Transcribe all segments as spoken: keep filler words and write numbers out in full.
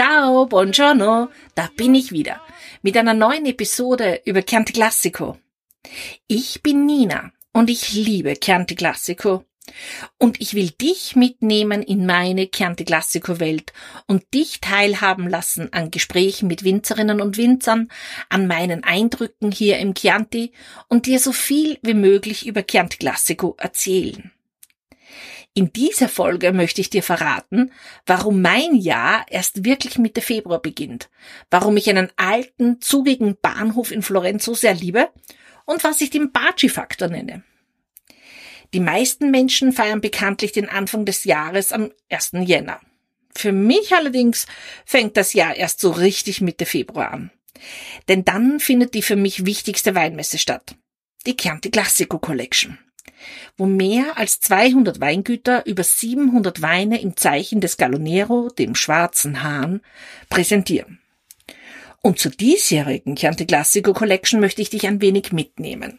Ciao, buongiorno, da bin ich wieder mit einer neuen Episode über Chianti Classico. Ich bin Nina und ich liebe Chianti Classico und ich will dich mitnehmen in meine Chianti Classico Welt und dich teilhaben lassen an Gesprächen mit Winzerinnen und Winzern, an meinen Eindrücken hier im Chianti und dir so viel wie möglich über Chianti Classico erzählen. In dieser Folge möchte ich dir verraten, warum mein Jahr erst wirklich Mitte Februar beginnt, warum ich einen alten, zugigen Bahnhof in Florenz so sehr liebe und was ich den Baci-Faktor nenne. Die meisten Menschen feiern bekanntlich den Anfang des Jahres am ersten Jänner. Für mich allerdings fängt das Jahr erst so richtig Mitte Februar an. Denn dann findet die für mich wichtigste Weinmesse statt, die Chianti Classico Collection, wo mehr als zweihundert Weingüter über siebenhundert Weine im Zeichen des Gallo Nero, dem schwarzen Hahn, präsentieren. Und zur diesjährigen Chianti Classico Collection möchte ich dich ein wenig mitnehmen.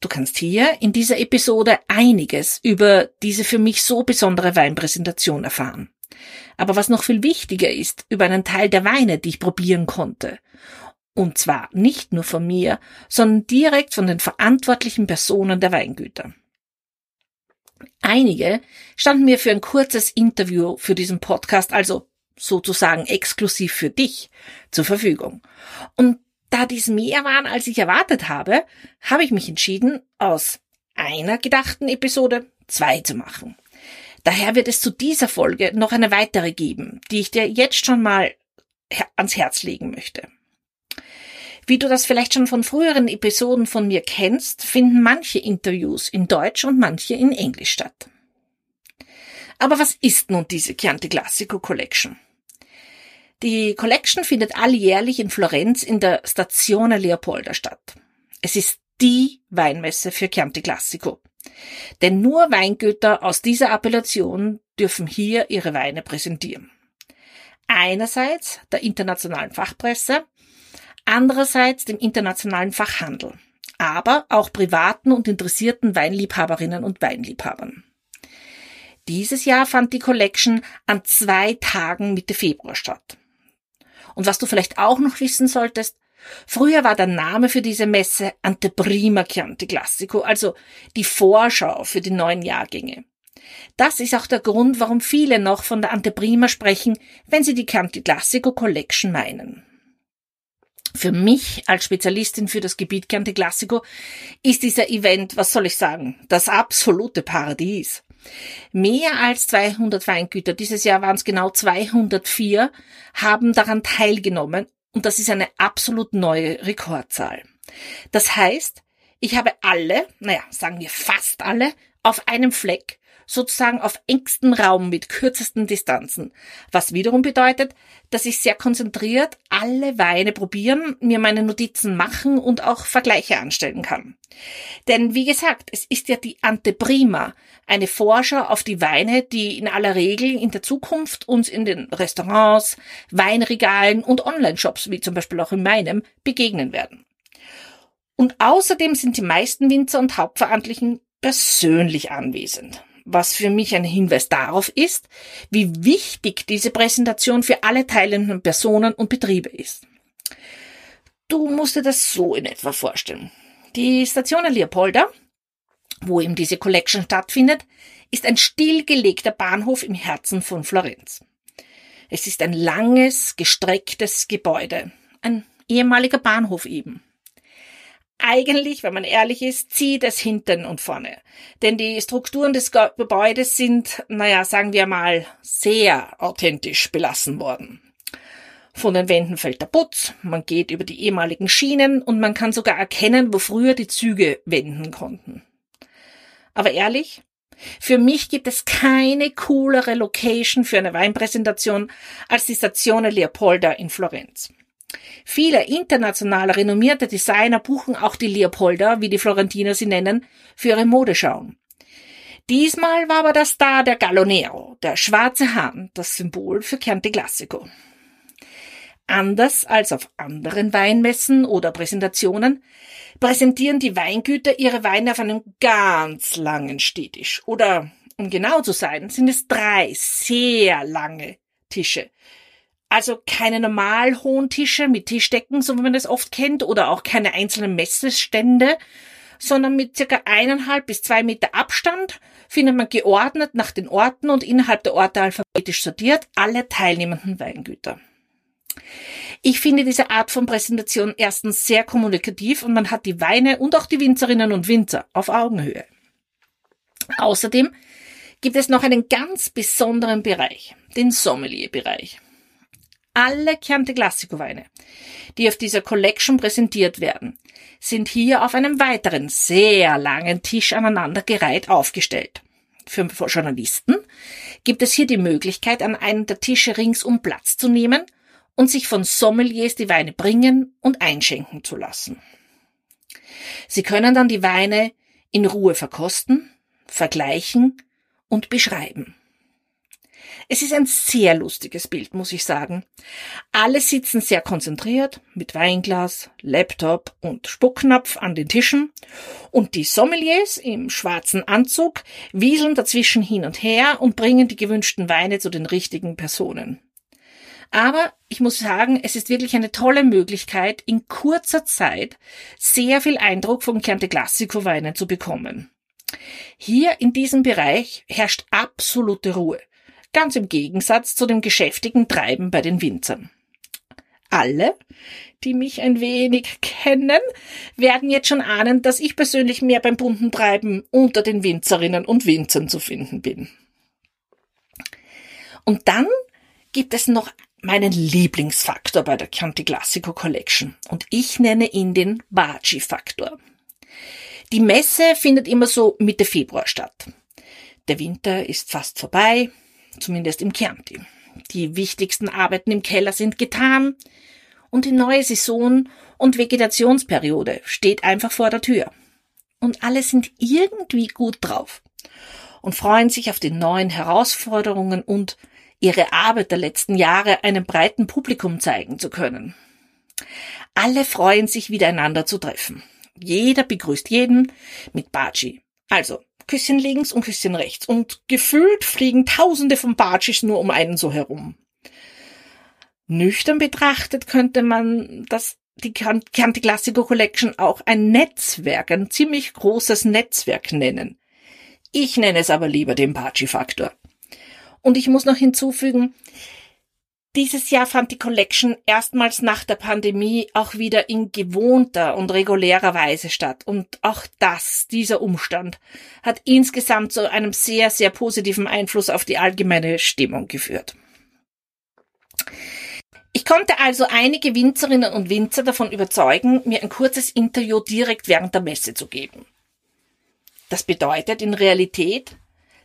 Du kannst hier in dieser Episode einiges über diese für mich so besondere Weinpräsentation erfahren. Aber was noch viel wichtiger ist, über einen Teil der Weine, die ich probieren konnte. Und zwar nicht nur von mir, sondern direkt von den verantwortlichen Personen der Weingüter. Einige standen mir für ein kurzes Interview für diesen Podcast, also sozusagen exklusiv für dich, zur Verfügung. Und da dies mehr waren, als ich erwartet habe, habe ich mich entschieden, aus einer gedachten Episode zwei zu machen. Daher wird es zu dieser Folge noch eine weitere geben, die ich dir jetzt schon mal ans Herz legen möchte. Wie du das vielleicht schon von früheren Episoden von mir kennst, finden manche Interviews in Deutsch und manche in Englisch statt. Aber was ist nun diese Chianti Classico Collection? Die Collection findet alljährlich in Florenz in der Stazione Leopolda statt. Es ist die Weinmesse für Chianti Classico. Denn nur Weingüter aus dieser Appellation dürfen hier ihre Weine präsentieren. Einerseits der internationalen Fachpresse, andererseits dem internationalen Fachhandel, aber auch privaten und interessierten Weinliebhaberinnen und Weinliebhabern. Dieses Jahr fand die Collection an zwei Tagen Mitte Februar statt. Und was du vielleicht auch noch wissen solltest, früher war der Name für diese Messe Anteprima Chianti Classico, also die Vorschau für die neuen Jahrgänge. Das ist auch der Grund, warum viele noch von der Anteprima sprechen, wenn sie die Chianti Classico Collection meinen. Für mich als Spezialistin für das Gebiet Chianti Classico ist dieser Event, was soll ich sagen, das absolute Paradies. Mehr als zweihundert Weingüter, dieses Jahr waren es genau zweihundertvier, haben daran teilgenommen und das ist eine absolut neue Rekordzahl. Das heißt, ich habe alle, naja, sagen wir fast alle, auf einem Fleck, sozusagen auf engstem Raum mit kürzesten Distanzen, was wiederum bedeutet, dass ich sehr konzentriert alle Weine probieren, mir meine Notizen machen und auch Vergleiche anstellen kann. Denn wie gesagt, es ist ja die Anteprima, eine Vorschau auf die Weine, die in aller Regel in der Zukunft uns in den Restaurants, Weinregalen und Online-Shops, wie zum Beispiel auch in meinem, begegnen werden. Und außerdem sind die meisten Winzer und Hauptverantwortlichen persönlich anwesend, was für mich ein Hinweis darauf ist, wie wichtig diese Präsentation für alle teilnehmenden Personen und Betriebe ist. Du musst dir das so in etwa vorstellen. Die Stazione Leopolda, wo eben diese Collection stattfindet, ist ein stillgelegter Bahnhof im Herzen von Florenz. Es ist ein langes, gestrecktes Gebäude, ein ehemaliger Bahnhof eben. Eigentlich, wenn man ehrlich ist, zieht es hinten und vorne. Denn die Strukturen des Gebäudes sind, naja, sagen wir mal, sehr authentisch belassen worden. Von den Wänden fällt der Putz, man geht über die ehemaligen Schienen und man kann sogar erkennen, wo früher die Züge wenden konnten. Aber ehrlich, für mich gibt es keine coolere Location für eine Weinpräsentation als die Stazione Leopolda in Florenz. Viele international renommierte Designer buchen auch die Leopolda, wie die Florentiner sie nennen, für ihre Modeschauen. Diesmal war aber der Star der Gallo Nero, der schwarze Hahn, das Symbol für Chianti Classico. Anders als auf anderen Weinmessen oder Präsentationen präsentieren die Weingüter ihre Weine auf einem ganz langen Stehtisch. Oder, um genau zu sein, sind es drei sehr lange Tische. Also keine normal hohen Tische mit Tischdecken, so wie man das oft kennt, oder auch keine einzelnen Messestände, sondern mit circa eineinhalb bis zwei Meter Abstand findet man geordnet nach den Orten und innerhalb der Orte alphabetisch sortiert alle teilnehmenden Weingüter. Ich finde diese Art von Präsentation erstens sehr kommunikativ und man hat die Weine und auch die Winzerinnen und Winzer auf Augenhöhe. Außerdem gibt es noch einen ganz besonderen Bereich, den Sommelier-Bereich. Alle Chianti Classico-Weine, die auf dieser Collection präsentiert werden, sind hier auf einem weiteren, sehr langen Tisch aneinandergereiht aufgestellt. Für Journalisten gibt es hier die Möglichkeit, an einem der Tische ringsum Platz zu nehmen und sich von Sommeliers die Weine bringen und einschenken zu lassen. Sie können dann die Weine in Ruhe verkosten, vergleichen und beschreiben. Es ist ein sehr lustiges Bild, muss ich sagen. Alle sitzen sehr konzentriert mit Weinglas, Laptop und Spucknapf an den Tischen und die Sommeliers im schwarzen Anzug wieseln dazwischen hin und her und bringen die gewünschten Weine zu den richtigen Personen. Aber ich muss sagen, es ist wirklich eine tolle Möglichkeit, in kurzer Zeit sehr viel Eindruck vom Chianti Classico Weinen zu bekommen. Hier in diesem Bereich herrscht absolute Ruhe. Ganz im Gegensatz zu dem geschäftigen Treiben bei den Winzern. Alle, die mich ein wenig kennen, werden jetzt schon ahnen, dass ich persönlich mehr beim bunten Treiben unter den Winzerinnen und Winzern zu finden bin. Und dann gibt es noch meinen Lieblingsfaktor bei der Chianti Classico Collection und ich nenne ihn den Baci-Faktor. Die Messe findet immer so Mitte Februar statt. Der Winter ist fast vorbei. Zumindest im Chianti. Die wichtigsten Arbeiten im Keller sind getan und die neue Saison und Vegetationsperiode steht einfach vor der Tür. Und alle sind irgendwie gut drauf und freuen sich auf die neuen Herausforderungen und ihre Arbeit der letzten Jahre einem breiten Publikum zeigen zu können. Alle freuen sich, wieder einander zu treffen. Jeder begrüßt jeden mit Baci. Also, Küsschen links und Küsschen rechts und gefühlt fliegen Tausende von Bacis nur um einen so herum. Nüchtern betrachtet könnte man, dass die Chianti Classico Collection auch ein Netzwerk, ein ziemlich großes Netzwerk nennen. Ich nenne es aber lieber den Baci-Faktor. Und ich muss noch hinzufügen, dieses Jahr fand die Collection erstmals nach der Pandemie auch wieder in gewohnter und regulärer Weise statt. Und auch das, dieser Umstand, hat insgesamt zu einem sehr, sehr positiven Einfluss auf die allgemeine Stimmung geführt. Ich konnte also einige Winzerinnen und Winzer davon überzeugen, mir ein kurzes Interview direkt während der Messe zu geben. Das bedeutet in Realität,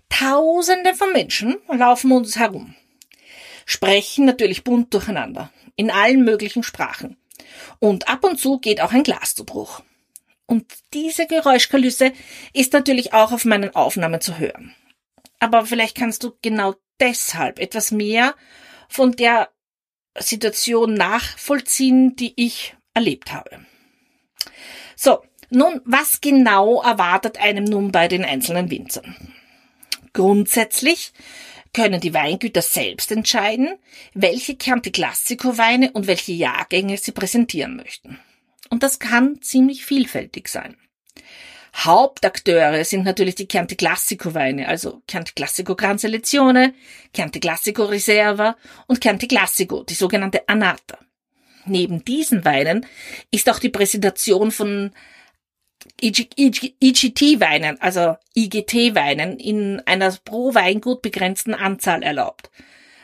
Tausende von Menschen laufen uns herum. Sprechen natürlich bunt durcheinander, in allen möglichen Sprachen. Und ab und zu geht auch ein Glas zu Bruch. Und diese Geräuschkulisse ist natürlich auch auf meinen Aufnahmen zu hören. Aber vielleicht kannst du genau deshalb etwas mehr von der Situation nachvollziehen, die ich erlebt habe. So, nun, was genau erwartet einem nun bei den einzelnen Winzern? Grundsätzlich können die Weingüter selbst entscheiden, welche Chianti Classico Weine und welche Jahrgänge sie präsentieren möchten. Und das kann ziemlich vielfältig sein. Hauptakteure sind natürlich die Chianti Classico Weine, also Chianti Classico Gran Selezione, Chianti Classico Reserva und Chianti Classico, die sogenannte Annata. Neben diesen Weinen ist auch die Präsentation von I G T-Weinen, also I G T-Weinen, in einer pro Weingut begrenzten Anzahl erlaubt.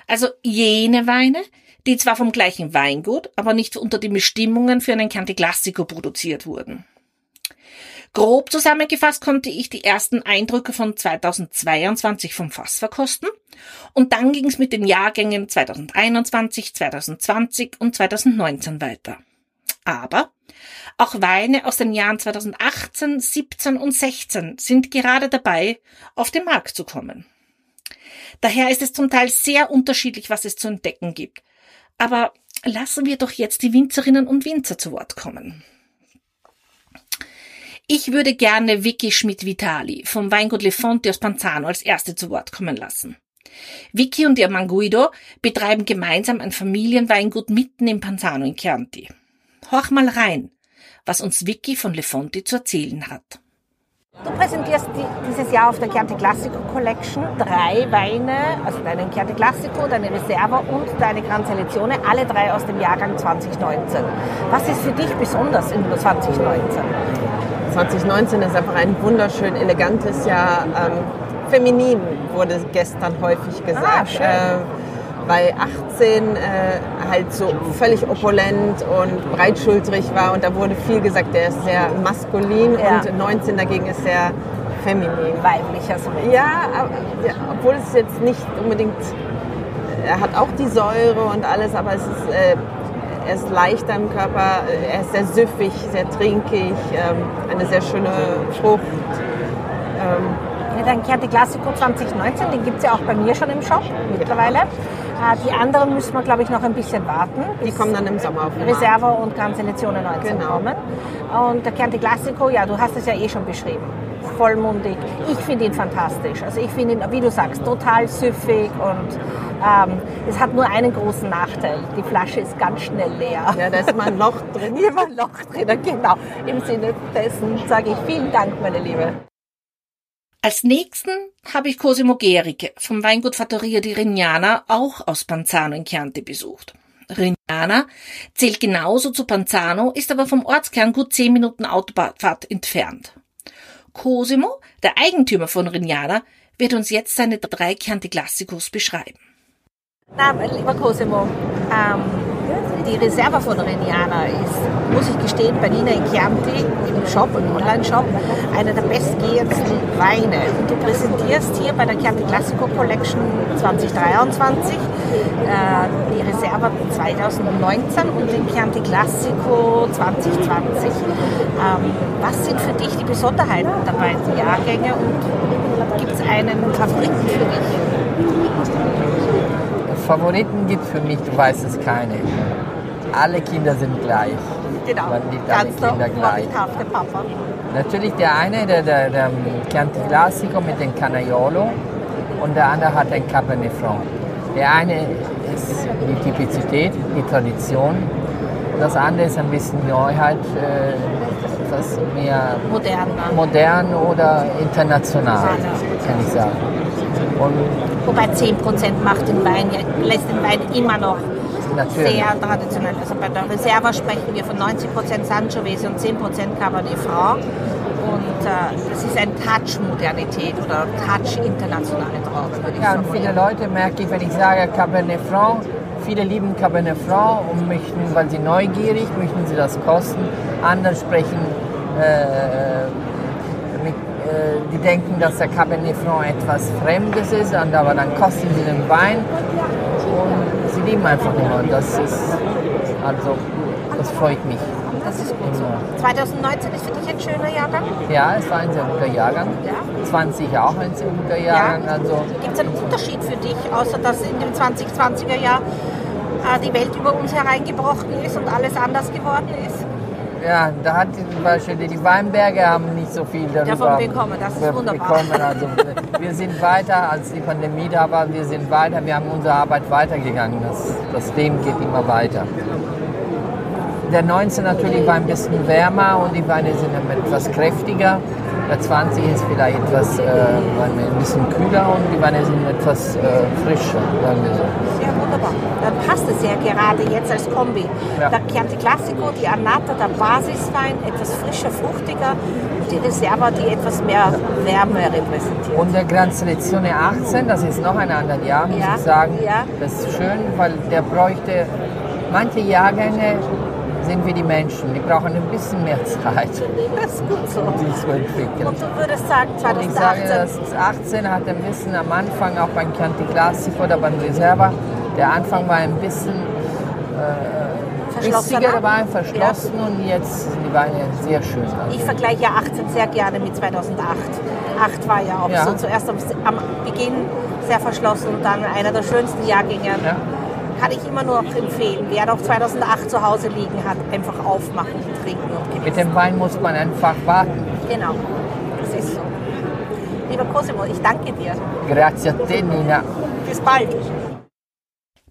Also jene Weine, die zwar vom gleichen Weingut, aber nicht unter den Bestimmungen für einen Chianti Classico produziert wurden. Grob zusammengefasst konnte ich die ersten Eindrücke von zweitausendzweiundzwanzig vom Fass verkosten und dann ging es mit den Jahrgängen zweitausendeinundzwanzig, zweitausendzwanzig und zweitausendneunzehn weiter. Aber auch Weine aus den Jahren zweitausendachtzehn, siebzehn und sechzehn sind gerade dabei, auf den Markt zu kommen. Daher ist es zum Teil sehr unterschiedlich, was es zu entdecken gibt. Aber lassen wir doch jetzt die Winzerinnen und Winzer zu Wort kommen. Ich würde gerne Vicky Schmidt-Vitali vom Weingut Le Fonte aus Panzano als erste zu Wort kommen lassen. Vicky und ihr Mann Guido betreiben gemeinsam ein Familienweingut mitten im Panzano in Chianti. Horch mal rein, was uns Vicky von Le Fonte zu erzählen hat. Du präsentierst dieses Jahr auf der Chianti Classico Collection drei Weine, also deinen Chianti Classico, deine Reserva und deine Gran Selezione, alle drei aus dem Jahrgang zwanzig neunzehn. Was ist für dich besonders in zwanzig neunzehn? zwanzig neunzehn ist einfach ein wunderschön elegantes Jahr. Ähm, feminin wurde gestern häufig gesagt. Ah, weil achtzehn äh, halt so völlig opulent und breitschultrig war und da wurde viel gesagt, der ist sehr maskulin, ja. Und neunzehn dagegen ist sehr feminin. Weiblicher so. Ja, aber, ja, obwohl es jetzt nicht unbedingt, er hat auch die Säure und alles, aber es ist, äh, er ist leichter im Körper, er ist sehr süffig, sehr trinkig, ähm, eine sehr schöne Frucht. Ähm, ja, dann Chianti Classico zwanzig neunzehn, den gibt es ja auch bei mir schon im Shop mittlerweile. Ja. Die anderen müssen wir, glaube ich, noch ein bisschen warten. Die kommen dann im Sommer auf den Markt. Reserva und Gran Selezione neunzehn kommen. Genau. Und der Chianti Classico, ja, du hast es ja eh schon beschrieben. Vollmundig. Ich finde ihn fantastisch. Also ich finde ihn, wie du sagst, total süffig und ähm, es hat nur einen großen Nachteil. Die Flasche ist ganz schnell leer. Ja, da ist immer ein Loch drin. Immer ein Loch drin, genau. Im Sinne dessen sage ich vielen Dank, meine Liebe. Als nächsten habe ich Cosimo Gericke vom Weingut Fattoria di Rignana, auch aus Panzano in Chianti, besucht. Rignana zählt genauso zu Panzano, ist aber vom Ortskern gut zehn Minuten Autobahnfahrt entfernt. Cosimo, der Eigentümer von Rignana, wird uns jetzt seine drei Chianti Classicos beschreiben. Na, lieber Cosimo, ähm, die Reserva von Rignana ist, muss ich gestehen, bei Nina in Chianti im Shop, im Online-Shop, einer der bestgehendsten Weine. Und du präsentierst hier bei der Chianti Classico Collection zwanzig dreiundzwanzig äh, die Reserva zwanzig neunzehn und den Chianti Classico zwanzig zwanzig. Ähm, was sind für dich die Besonderheiten der beiden Jahrgänge und gibt es einen Favoriten für dich? Favoriten gibt es für mich, du weißt es, keine. Alle Kinder sind gleich. Genau, man liebt alle Kinder gleich. Der Papa. Natürlich der eine, der, der, der Chianti Classico mit dem Canaiolo und der andere hat den Cabernet Franc. Der eine ist die Typizität, die Tradition, das andere ist ein bisschen Neuheit, etwas äh, mehr modern, modern oder international, kann ich sagen. Und wobei zehn Prozent macht den Wein, lässt den Wein immer noch natürlich sehr traditionell. Also bei der Reserva sprechen wir von neunzig Prozent Sangiovese und zehn Prozent Cabernet Franc. Und äh, das ist ein Touch Modernität oder Touch internationale Trauben, würde ich ja, sagen. Viele Leute merke ich, wenn ich sage Cabernet Franc, viele lieben Cabernet Franc und möchten, weil sie neugierig, möchten sie das kosten. Andere sprechen, äh, mit, äh, die denken, dass der Cabernet Franc etwas Fremdes ist, aber dann kosten sie den Wein. Und sie lieben einfach nur. Das ist, also, das freut mich. Das ist gut so. zwanzig neunzehn ist für dich ein schöner Jahrgang? Ja, es war ein sehr guter Jahrgang. Ja. zwanzig auch ein sehr guter Jahrgang. Ja. Also, gibt es einen Unterschied für dich, außer dass in dem zwanzig zwanziger Jahr äh, die Welt über uns hereingebrochen ist und alles anders geworden ist? Ja, da hat zum Beispiel die Weinberge haben nicht so viel darüber davon bekommen. Das ist wunderbar. Bekommen. Also, wir sind weiter, als die Pandemie da war, wir sind weiter, wir haben unsere Arbeit weitergegangen. Das, das Leben geht immer weiter. Der neunzehn natürlich war ein bisschen wärmer und die Weine sind etwas kräftiger. Der zwanzig ist vielleicht etwas, äh, ein bisschen kühler und die Weine sind etwas äh, frischer, sagen wir so. Sehr wunderbar. Dann passt es ja gerade jetzt als Kombi. Ja. Der Chianti Classico, die Annata, der Basiswein, etwas frischer, fruchtiger und die Reserva, die etwas mehr Wärme repräsentiert. Und der Gran Selezione achtzehn, das ist noch ein anderes Jahr, muss ja. ich sagen. Ja. Das ist schön, weil der bräuchte manche Jahrgänge, sind wir die Menschen. Die brauchen ein bisschen mehr Zeit, das ist gut so. um sich zu entwickeln. Und du würdest sagen, zwanzig achtzehn? Ich sage, das achtzehn hat ein bisschen am Anfang, auch beim Chianti Classico oder beim Reserva, der Anfang war ein bisschen äh, bissiger, war verschlossen ja. und jetzt die Weine sehr schön. Ich vergleiche ja achtzehn sehr gerne mit zweitausendacht. acht war ja auch ja. so zuerst am Beginn sehr verschlossen und dann einer der schönsten Jahrgänge. Ja. Kann ich immer nur empfehlen, wer noch zweitausendacht zu Hause liegen hat, einfach aufmachen, trinken und genießen. Mit dem Wein muss man einfach warten. Genau, das ist so. Lieber Cosimo, ich danke dir. Grazie a te, Nina. bis bald.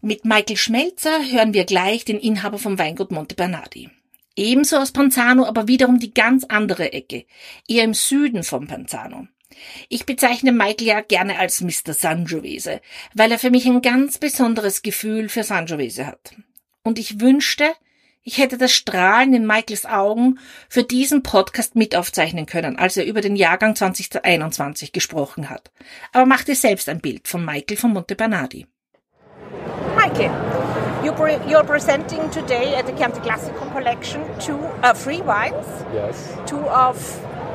Mit Michael Schmelzer hören wir gleich den Inhaber vom Weingut Monte Bernardi. Ebenso aus Panzano, aber wiederum die ganz andere Ecke, eher im Süden von Panzano. Ich bezeichne Michael ja gerne als Mister Sangiovese, weil er für mich ein ganz besonderes Gefühl für Sangiovese hat. Und ich wünschte, ich hätte das Strahlen in Michaels Augen für diesen Podcast mit aufzeichnen können, als er über den Jahrgang zwanzig einundzwanzig gesprochen hat. Aber mach dir selbst ein Bild von Michael von Monte Bernardi. Michael, you pre- you're presenting today at the Chianti Classico Collection two uh, free wines. Yes. Two of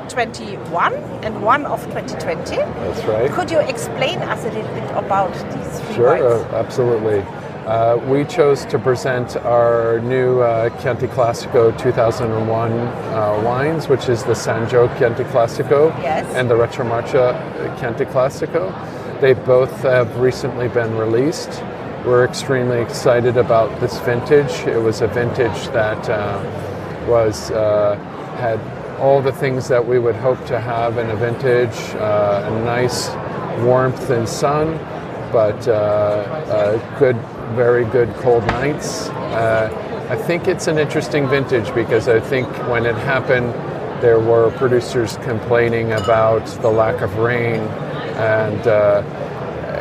twenty-one and one of twenty twenty. That's right. Could you explain us a little bit about these free sure, wines? Sure, uh, absolutely. Uh, we chose to present our new uh, Chianti Classico two thousand one uh, wines, which is the Sangiovese Chianti Classico yes. and the Retromarcia Chianti Classico. They both have recently been released. We're extremely excited about this vintage. It was a vintage that uh, was uh, had all the things that we would hope to have in a vintage, uh, a nice warmth and sun, but uh, uh, good, very good cold nights. Uh, I think it's an interesting vintage because I think when it happened, there were producers complaining about the lack of rain, and uh,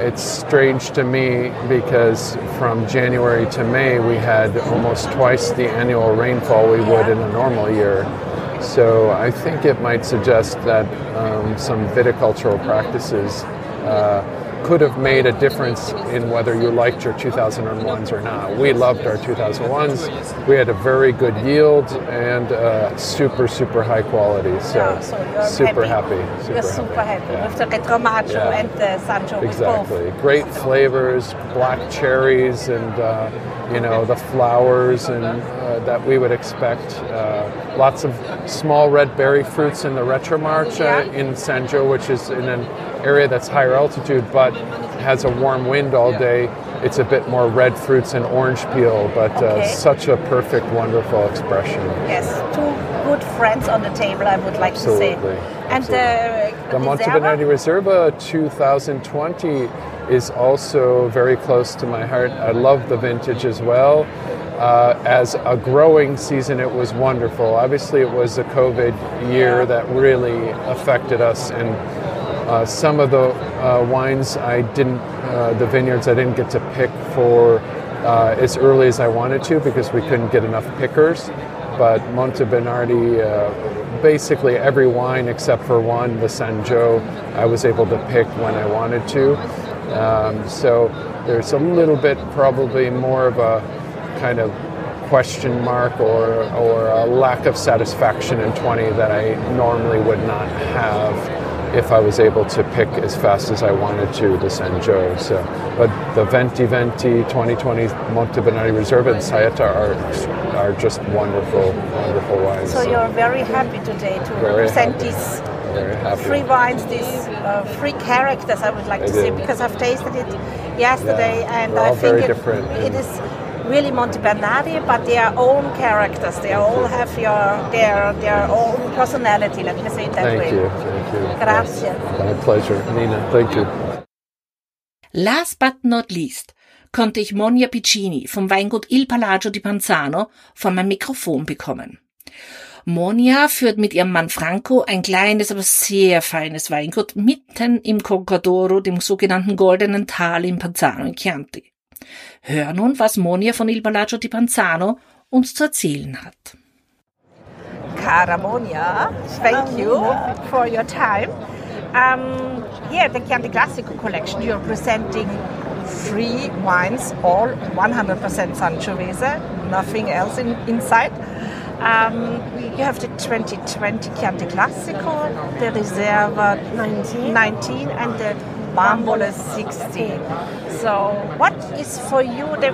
it's strange to me because from January to May, we had almost twice the annual rainfall we would in a normal year. So I think it might suggest that um, some viticultural practices uh, could have made a difference in whether you liked your two thousand ones or not. We loved our two thousand ones. We had a very good yield and uh, super, super high quality. So, yeah, so you're super happy. happy super you're happy. super happy yeah. with the Retromarcio yeah. and the Sangiovese. Exactly. Great flavors, black cherries, and uh, you know the flowers and uh, that we would expect. Uh, Lots of small red berry fruits in the Retromarcia yeah. in Sangiovese, which is in an area that's higher altitude but has a warm wind all day. It's a bit more red fruits and orange peel, but okay. uh, such a perfect, wonderful expression. Yes, two good friends on the table, I would like Absolutely. to say. And Absolutely. the, the Monte Bernardi Reserva twenty twenty is also very close to my heart. I love the vintage as well. Uh, as a growing season, it was wonderful. Obviously, it was a COVID year that really affected us, and uh, some of the uh, wines I didn't, uh, the vineyards I didn't get to pick for uh, as early as I wanted to because we couldn't get enough pickers. But Monte Bernardi, uh, basically every wine except for one, the Sangiovese, I was able to pick when I wanted to. Um, so there's a little bit probably more of a kind of question mark or or a lack of satisfaction in twenty that I normally would not have if I was able to pick as fast as I wanted to the Sangiovese. So, but the twenty twenty, twenty twenty Monte Bernardi Reserva and Sayeta are are just wonderful, wonderful wines. So, so. you're very happy today to very present happy. these free wines, these uh, free characters, I would like I to did. say, because I've tasted it yesterday yeah, and I think it, it is really Monte Bernardi, but their own characters. They all have your their their own personality. Let me say it that thank way. Thank you, thank you. Grazie. Yes. My pleasure, Nina. Thank you. Last but not least konnte ich Monia Piccini vom Weingut Il Palazzo di Panzano vor mein Mikrofon bekommen. Monia führt mit ihrem Mann Franco ein kleines, aber sehr feines Weingut mitten im Conca d'Oro, dem sogenannten Goldenen Tal in Panzano in Chianti. Hör nun, was Monia von Il Palazzo di Panzano uns zu erzählen hat. Cara Monia, thank you for your time. Um, yeah, the Chianti Classico collection, you're presenting three wines, all one hundred percent Sangiovese, nothing else in, inside. Um, you have the twenty twenty Chianti Classico, the Reserva nineteen and the Bambola sixteen. So, what is for you the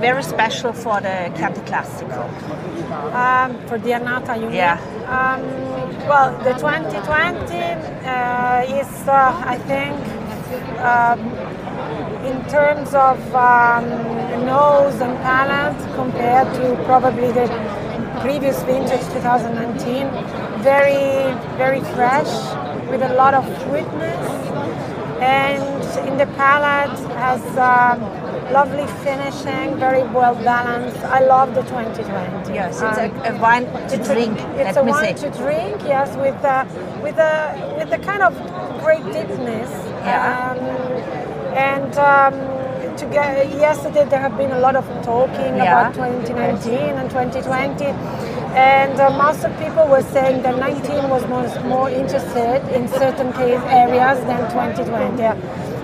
very special for the Chianti Classico? Um, for the Annata, you mean? Yeah. Um, well, the twenty twenty uh, is, uh, I think, um, in terms of um, nose and palate compared to probably the previous vintage twenty nineteen, very, very fresh, with a lot of sweetness and in the palate, has a lovely finishing, very well balanced. I love the twenty twenty. Yes, it's um, a, a wine to it's drink. A, it's a wine say. to drink. Yes, with a, with a with a kind of great deepness. Yeah. Um, and um, to get, yesterday there have been a lot of talking yeah. about twenty nineteen and twenty twenty, and uh, most of people were saying that nineteen was most, more interested in certain case areas than twenty twenty. Yeah.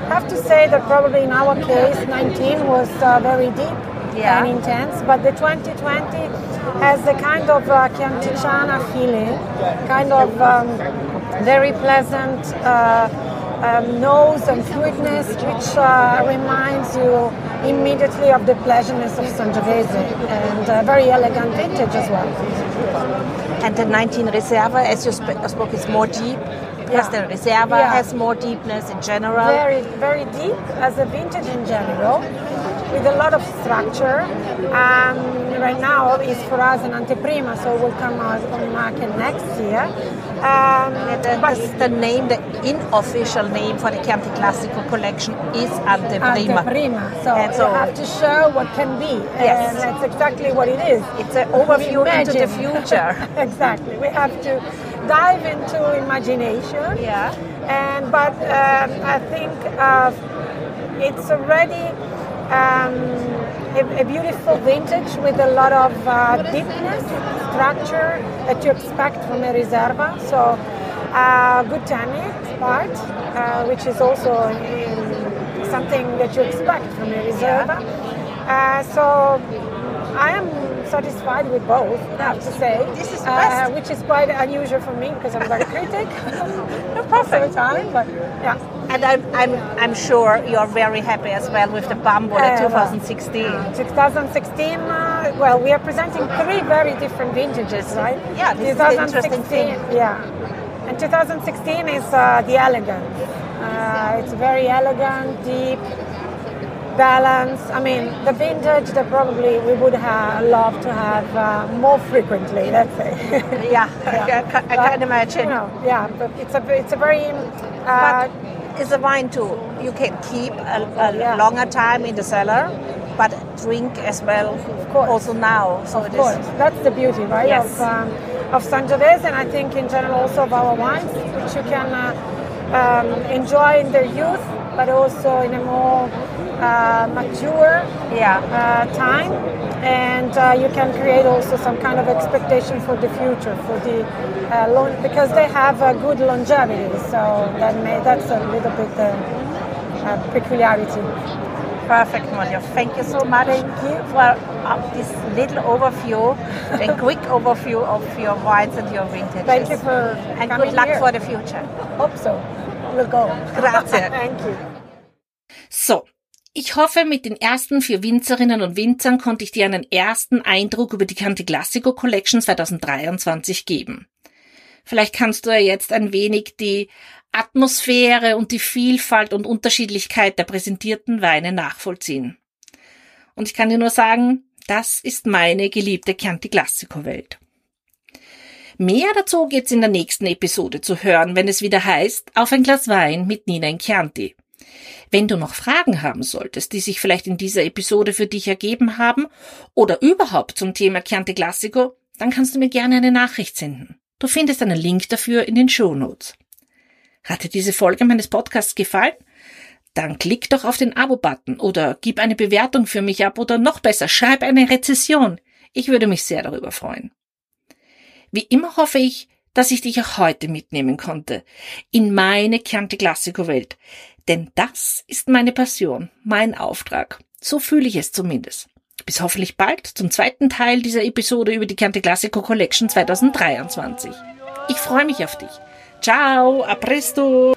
I have to say that probably in our case nineteen was uh, very deep yeah. and intense, but the twenty twenty has a kind of uh, Chiantigiana feeling, kind of um, very pleasant uh, um, nose and fruitness, which uh, reminds you immediately of the pleasantness of Sangiovese, and a very elegant vintage as well. And the nineteen Reserva, as you spoke, is more deep. Because yeah. the Reserva yeah. has more deepness in general. Very, very deep as a vintage in general, with a lot of structure. Um, right now is for us an Anteprima, so it will come out on market next year. Um, the, but this, the name, the unofficial name for the Chianti Classico collection is Anteprima. Anteprima. So, so you have to show what can be. Yes. And that's exactly what it is. It's an overview into the future. Exactly. We have to dive into imagination. Yeah. And but um, I think uh, it's already um, a, a beautiful vintage with a lot of uh, deepness, structure that you expect from a Reserva. So uh, good tannic part, uh, which is also in something that you expect from a Reserva. Yeah. Uh, so I am satisfied with both, I have to say, this is uh, which is quite unusual for me because I'm very critic. No problem. Time, but yeah. And I'm, I'm, I'm sure you're very happy as well with the Bambola uh, twenty sixteen. Well, twenty sixteen, uh, well, we are presenting three very different vintages, right? Yeah, this twenty sixteen, is the interesting thing. Yeah. And twenty sixteen is uh, the elegant. Uh, it's very elegant, deep, balance. I mean, the vintage that probably we would have loved to have uh, more frequently, let's say. Yeah, yeah. I, can, I but, can imagine. You know, yeah, but it's a it's a very. Uh, but it's a wine too. You can keep a, a yeah. longer time in the cellar, but drink as well. Of course. Also now, so of it course. Is. That's the beauty, right? Yes. Of, um, of Sangiovese, and I think in general also of our wines, which you can uh, um, enjoy in their youth, but also in a more Uh, mature yeah. uh, time, and uh, you can create also some kind of expectation for the future, for the uh, long, because they have a good longevity. So that may, that's a little bit uh, uh, peculiarity. Perfect, Monia. Thank you so much. Thank you for uh, this little overview, a quick overview of your wines and your vintages. Thank you for and coming good luck here. For the future. Hope so. We'll go. Grazie. Thank you. So. Ich hoffe, mit den ersten vier Winzerinnen und Winzern konnte ich dir einen ersten Eindruck über die Chianti Classico Collection zwanzig dreiundzwanzig geben. Vielleicht kannst du ja jetzt ein wenig die Atmosphäre und die Vielfalt und Unterschiedlichkeit der präsentierten Weine nachvollziehen. Und ich kann dir nur sagen, das ist meine geliebte Chianti Classico Welt. Mehr dazu geht's in der nächsten Episode zu hören, wenn es wieder heißt, auf ein Glas Wein mit Nina in Chianti. Wenn du noch Fragen haben solltest, die sich vielleicht in dieser Episode für dich ergeben haben oder überhaupt zum Thema Chianti Classico, dann kannst du mir gerne eine Nachricht senden. Du findest einen Link dafür in den Shownotes. Hat dir diese Folge meines Podcasts gefallen? Dann klick doch auf den Abo-Button oder gib eine Bewertung für mich ab oder noch besser, schreib eine Rezension. Ich würde mich sehr darüber freuen. Wie immer hoffe ich, dass ich dich auch heute mitnehmen konnte in meine Chianti Classico Welt. Denn das ist meine Passion, mein Auftrag. So fühle ich es zumindest. Bis hoffentlich bald zum zweiten Teil dieser Episode über die Chianti Classico Collection zwanzig dreiundzwanzig. Ich freue mich auf dich. Ciao, a presto!